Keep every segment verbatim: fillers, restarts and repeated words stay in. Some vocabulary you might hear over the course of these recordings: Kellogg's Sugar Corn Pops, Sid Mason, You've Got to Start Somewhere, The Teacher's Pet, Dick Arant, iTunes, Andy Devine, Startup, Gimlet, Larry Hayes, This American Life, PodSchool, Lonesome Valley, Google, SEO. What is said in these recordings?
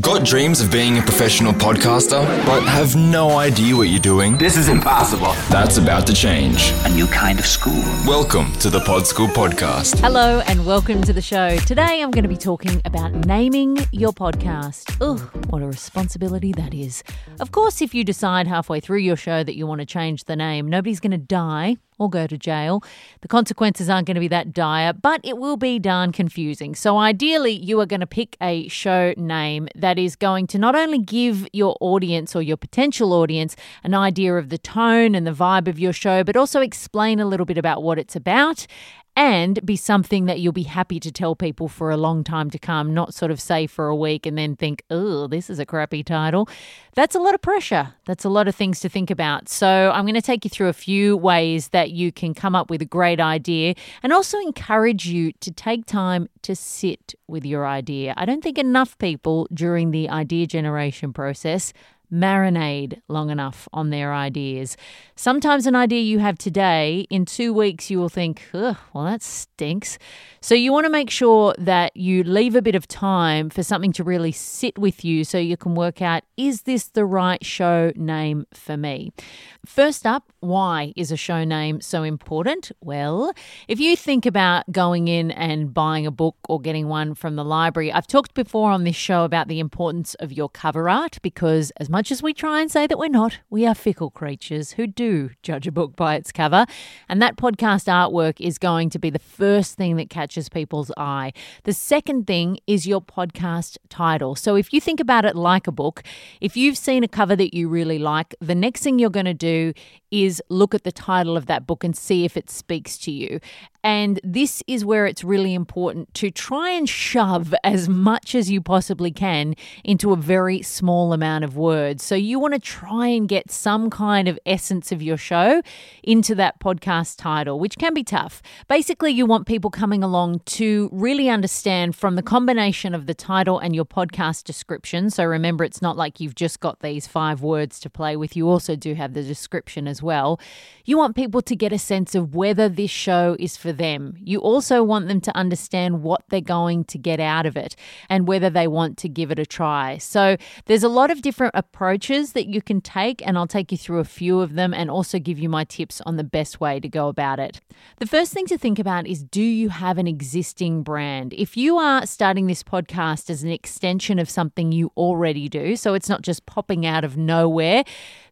Got dreams of being a professional podcaster, but have no idea what you're doing? This is impossible. That's about to change. A new kind of school. Welcome to the PodSchool podcast. Hello and welcome to the show. Today I'm going to be talking about naming your podcast. Ugh, what a responsibility that is. Of course, if you decide halfway through your show that you want to change the name, nobody's going to die or go to jail. The consequences aren't going to be that dire, but it will be darn confusing. So ideally, you are going to pick a show name that is going to not only give your audience or your potential audience an idea of the tone and the vibe of your show, but also explain a little bit about what it's about and be something that you'll be happy to tell people for a long time to come, not sort of say for a week and then think, oh, this is a crappy title. That's a lot of pressure. That's a lot of things to think about. So I'm going to take you through a few ways that you can come up with a great idea and also encourage you to take time to sit with your idea. I don't think enough people during the idea generation process marinade long enough on their ideas. Sometimes an idea you have today, in two weeks you will think, well, that stinks. So you want to make sure that you leave a bit of time for something to really sit with you so you can work out, is this the right show name for me? First up, why is a show name so important? Well, if you think about going in and buying a book or getting one from the library, I've talked before on this show about the importance of your cover art, because as much Much as we try and say that we're not, we are fickle creatures who do judge a book by its cover. And that podcast artwork is going to be the first thing that catches people's eye. The second thing is your podcast title. So if you think about it like a book, if you've seen a cover that you really like, the next thing you're going to do is look at the title of that book and see if it speaks to you. And this is where it's really important to try and shove as much as you possibly can into a very small amount of words. So you want to try and get some kind of essence of your show into that podcast title, which can be tough. Basically, you want people coming along to really understand from the combination of the title and your podcast description. So remember, it's not like you've just got these five words to play with. You also do have the description as well. You want people to get a sense of whether this show is for them. You also want them to understand what they're going to get out of it and whether they want to give it a try. So there's a lot of different approaches that you can take, and I'll take you through a few of them and also give you my tips on the best way to go about it. The first thing to think about is, do you have an existing brand? If you are starting this podcast as an extension of something you already do, so it's not just popping out of nowhere,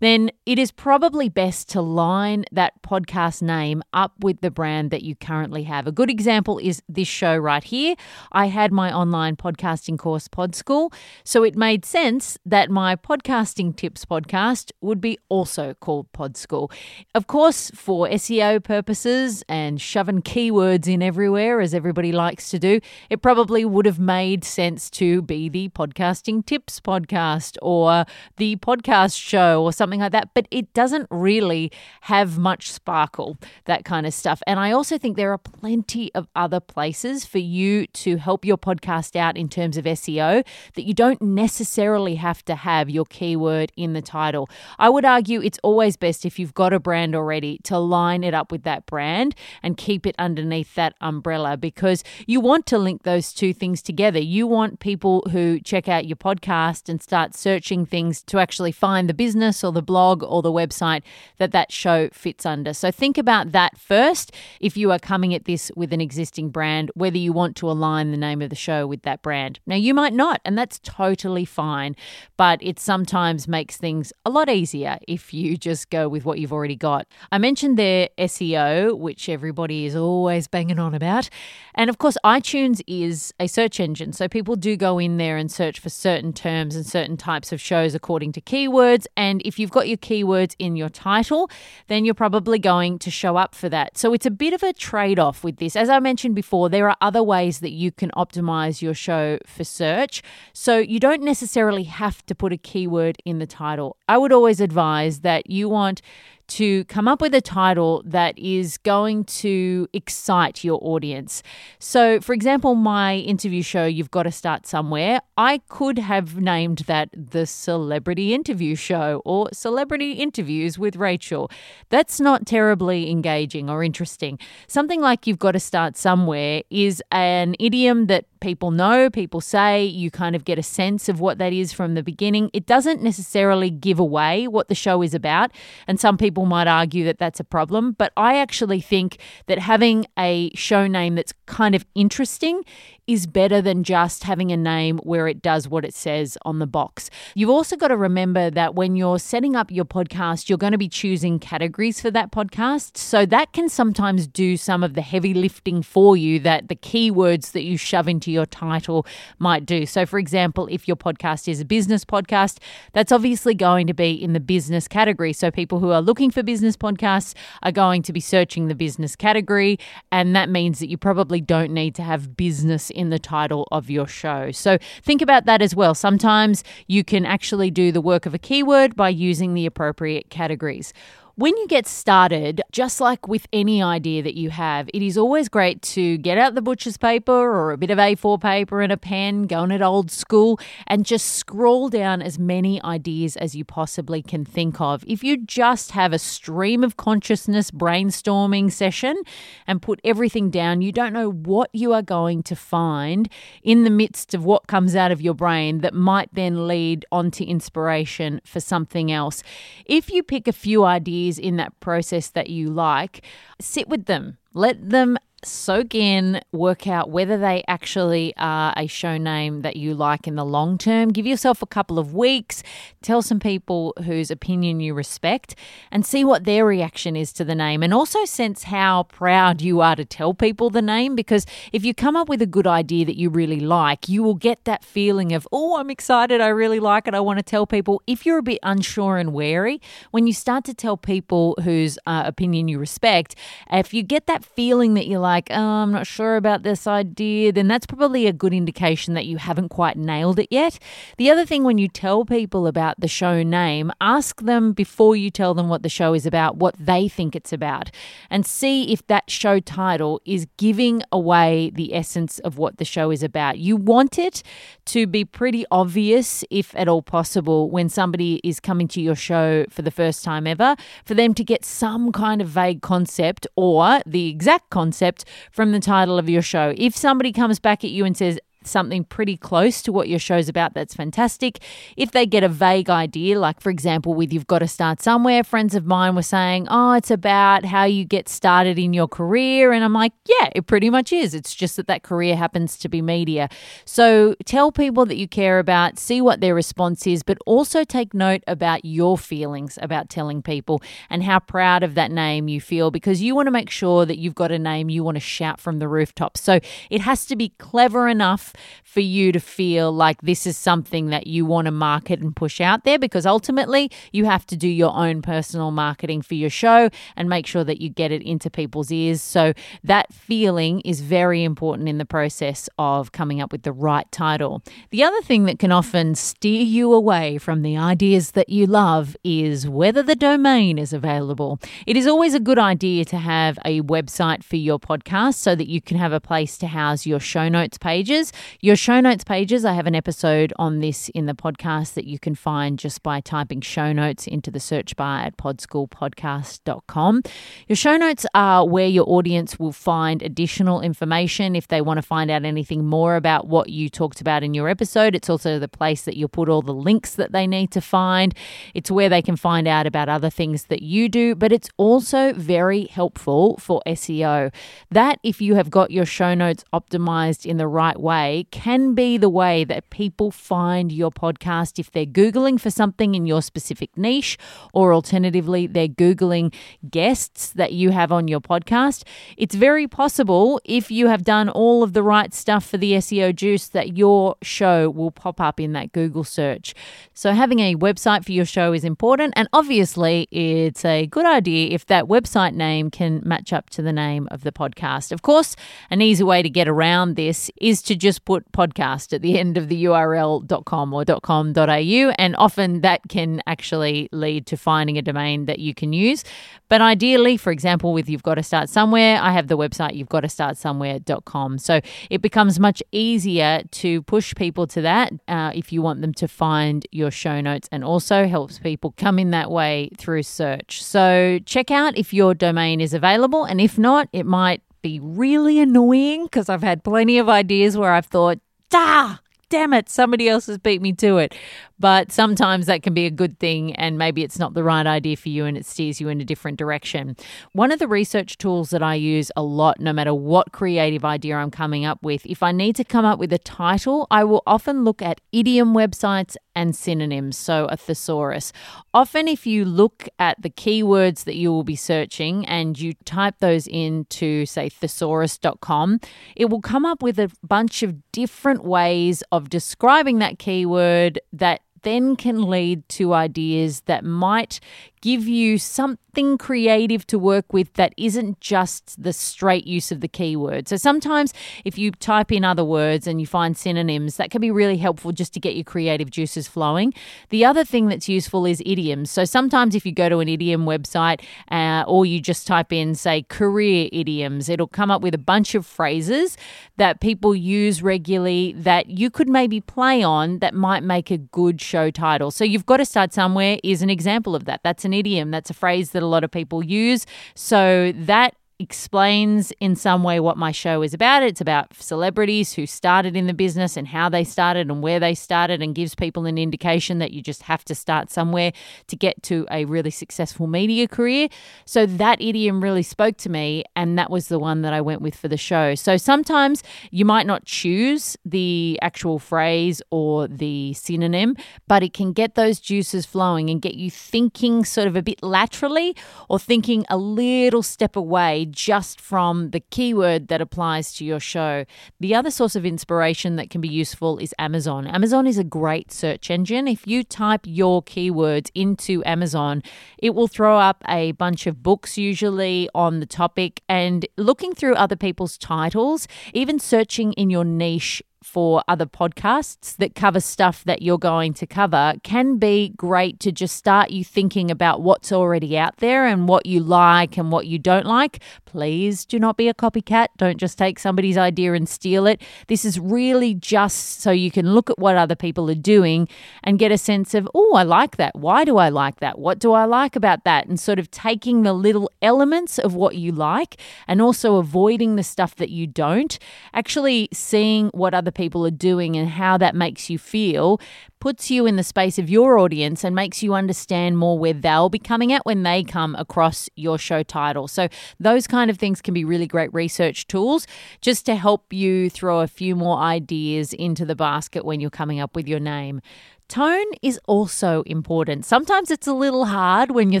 then it is probably best to line that podcast name up with the brand that you currently have. A good example is this show right here. I had my online podcasting course, PodSchool, so it made sense that my podcasting tips podcast would be also called PodSchool. Of course, for S E O purposes and shoving keywords in everywhere, as everybody likes to do, it probably would have made sense to be the podcasting tips podcast or the podcast show or something like that, but it doesn't really have much sparkle, that kind of stuff. And I also think there are plenty of other places for you to help your podcast out in terms of S E O that you don't necessarily have to have your keyword in the title. I would argue it's always best, if you've got a brand already, to line it up with that brand and keep it underneath that umbrella, because you want to link those two things together. You want people who check out your podcast and start searching things to actually find the business or the blog or the website that that show fits under. So think about that first. If you are coming at this with an existing brand, whether you want to align the name of the show with that brand. Now, you might not, and that's totally fine, but it sometimes makes things a lot easier if you just go with what you've already got. I mentioned their S E O, which everybody is always banging on about. And of course, iTunes is a search engine. So people do go in there and search for certain terms and certain types of shows according to keywords. And if you've got your keywords in your title, then you're probably going to show up for that. So it's a bit of a trade-off with this. As I mentioned before, there are other ways that you can optimize your show for search. So you don't necessarily have to put a keyword in the title. I would always advise that you want to come up with a title that is going to excite your audience. So, for example, my interview show, You've Got to Start Somewhere, I could have named that The Celebrity Interview Show or Celebrity Interviews with Rachel. That's not terribly engaging or interesting. Something like You've Got to Start Somewhere is an idiom that people know, people say, you kind of get a sense of what that is from the beginning. It doesn't necessarily give away what the show is about, and some people might argue that that's a problem, but I actually think that having a show name that's kind of interesting is better than just having a name where it does what it says on the box. You've also got to remember that when you're setting up your podcast, you're going to be choosing categories for that podcast. So that can sometimes do some of the heavy lifting for you that the keywords that you shove into your title might do. So for example, if your podcast is a business podcast, that's obviously going to be in the business category. So people who are looking for business podcasts are going to be searching the business category, and that means that you probably don't need to have business in the title of your show. So think about that as well. Sometimes you can actually do the work of a keyword by using the appropriate categories. When you get started, just like with any idea that you have, it is always great to get out the butcher's paper or a bit of A four paper and a pen, going at old school, and just scroll down as many ideas as you possibly can think of. If you just have a stream of consciousness brainstorming session and put everything down, you don't know what you are going to find in the midst of what comes out of your brain that might then lead onto inspiration for something else. If you pick a few ideas in that process that you like, sit with them, let them soak in, work out whether they actually are a show name that you like in the long term. Give yourself a couple of weeks, tell some people whose opinion you respect and see what their reaction is to the name, and also sense how proud you are to tell people the name, because if you come up with a good idea that you really like, you will get that feeling of, oh, I'm excited, I really like it, I want to tell people. If you're a bit unsure and wary, when you start to tell people whose uh, opinion you respect, if you get that feeling that you like, like, oh, I'm not sure about this idea, then that's probably a good indication that you haven't quite nailed it yet. The other thing, when you tell people about the show name, ask them before you tell them what the show is about, what they think it's about, and see if that show title is giving away the essence of what the show is about. You want it to be pretty obvious, if at all possible, when somebody is coming to your show for the first time ever, for them to get some kind of vague concept or the exact concept from the title of your show. If somebody comes back at you and says something pretty close to what your show's about, that's fantastic. If they get a vague idea, like for example, with You've Got to Start Somewhere, friends of mine were saying, oh, it's about how you get started in your career. And I'm like, yeah, it pretty much is. It's just that that career happens to be media. So tell people that you care about, see what their response is, but also take note about your feelings about telling people and how proud of that name you feel, because you want to make sure that you've got a name you want to shout from the rooftops. So it has to be clever enough for you to feel like this is something that you want to market and push out there, because ultimately you have to do your own personal marketing for your show and make sure that you get it into people's ears. So that feeling is very important in the process of coming up with the right title. The other thing that can often steer you away from the ideas that you love is whether the domain is available. It is always a good idea to have a website for your podcast so that you can have a place to house your show notes pages. Your show notes pages, I have an episode on this in the podcast that you can find just by typing show notes into the search bar at pod school podcast dot com. Your show notes are where your audience will find additional information if they want to find out anything more about what you talked about in your episode. It's also the place that you'll put all the links that they need to find. It's where they can find out about other things that you do, but it's also very helpful for S E O. That, if you have got your show notes optimized in the right way, can be the way that people find your podcast if they're Googling for something in your specific niche, or alternatively, they're Googling guests that you have on your podcast. It's very possible, if you have done all of the right stuff for the S E O juice, that your show will pop up in that Google search. So having a website for your show is important, and obviously it's a good idea if that website name can match up to the name of the podcast. Of course, an easy way to get around this is to just put podcast at the end of the U R L dot com or dot com dot A U, and often that can actually lead to finding a domain that you can use. But ideally, for example, with You've Got to Start Somewhere, I have the website you've got to start somewhere dot com. So it becomes much easier to push people to that uh, if you want them to find your show notes, and also helps people come in that way through search. So check out if your domain is available, and if not, it might be really annoying because I've had plenty of ideas where I've thought, duh, damn it, somebody else has beat me to it. But sometimes that can be a good thing, and maybe it's not the right idea for you and it steers you in a different direction. One of the research tools that I use a lot, no matter what creative idea I'm coming up with, if I need to come up with a title, I will often look at idiom websites and synonyms, so a thesaurus. Often if you look at the keywords that you will be searching and you type those into, say, thesaurus dot com, it will come up with a bunch of different ways of describing that keyword that then can lead to ideas that might give you something creative to work with that isn't just the straight use of the keyword. So sometimes if you type in other words and you find synonyms, that can be really helpful just to get your creative juices flowing. The other thing that's useful is idioms. So sometimes if you go to an idiom website uh, or you just type in, say, career idioms, it'll come up with a bunch of phrases that people use regularly that you could maybe play on that might make a good show title. So You've Got to Start Somewhere is an example of that. That's an idiom. That's a phrase that a lot of people use. So that explains in some way what my show is about. It's about celebrities who started in the business and how they started and where they started, and gives people an indication that you just have to start somewhere to get to a really successful media career. So that idiom really spoke to me, and that was the one that I went with for the show. So sometimes you might not choose the actual phrase or the synonym, but it can get those juices flowing and get you thinking sort of a bit laterally, or thinking a little step away just from the keyword that applies to your show. The other source of inspiration that can be useful is Amazon. Amazon is a great search engine. If you type your keywords into Amazon, it will throw up a bunch of books usually on the topic, and looking through other people's titles, even searching in your niche for other podcasts that cover stuff that you're going to cover, can be great to just start you thinking about what's already out there and what you like and what you don't like. Please do not be a copycat. Don't just take somebody's idea and steal it. This is really just so you can look at what other people are doing and get a sense of, oh, I like that. Why do I like that? What do I like about that? And sort of taking the little elements of what you like, and also avoiding the stuff that you don't. Actually seeing what other people are doing and how that makes you feel puts you in the space of your audience and makes you understand more where they'll be coming at when they come across your show title. So those kind of things can be really great research tools just to help you throw a few more ideas into the basket when you're coming up with your name. Tone is also important. Sometimes it's a little hard when you're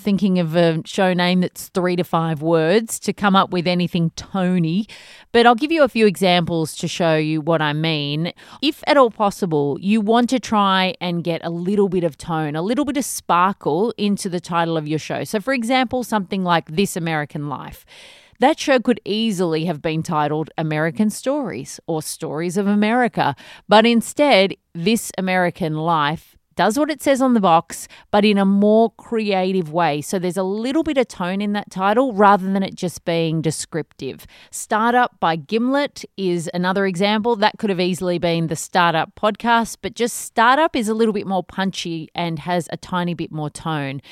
thinking of a show name that's three to five words to come up with anything tony, but I'll give you a few examples to show you what I mean. If at all possible, you want to try and get a little bit of tone, a little bit of sparkle into the title of your show. So for example, something like This American Life. That show could easily have been titled American Stories or Stories of America, but instead, This American Life does what it says on the box, but in a more creative way. So there's a little bit of tone in that title rather than it just being descriptive. Startup by Gimlet is another example. That could have easily been the Startup podcast, but just Startup is a little bit more punchy and has a tiny bit more tone.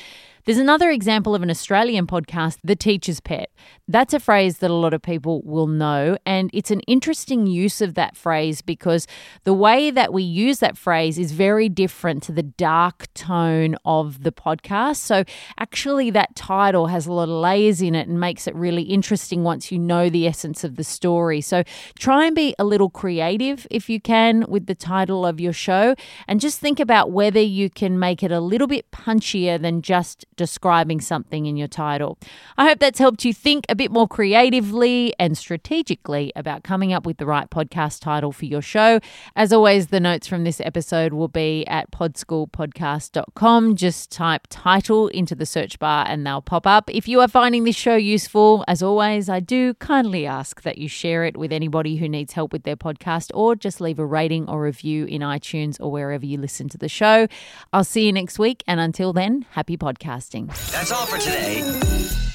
There's another example of an Australian podcast, The Teacher's Pet. That's a phrase that a lot of people will know, and it's an interesting use of that phrase because the way that we use that phrase is very different to the dark tone of the podcast. So actually that title has a lot of layers in it and makes it really interesting once you know the essence of the story. So try and be a little creative if you can with the title of your show, and just think about whether you can make it a little bit punchier than just describing something in your title. I hope that's helped you think a bit more creatively and strategically about coming up with the right podcast title for your show. As always, the notes from this episode will be at pod school podcast dot com. Just type title into the search bar and they'll pop up. If you are finding this show useful, as always, I do kindly ask that you share it with anybody who needs help with their podcast, or just leave a rating or review in iTunes or wherever you listen to the show. I'll see you next week, and until then, happy podcasting. That's all for today.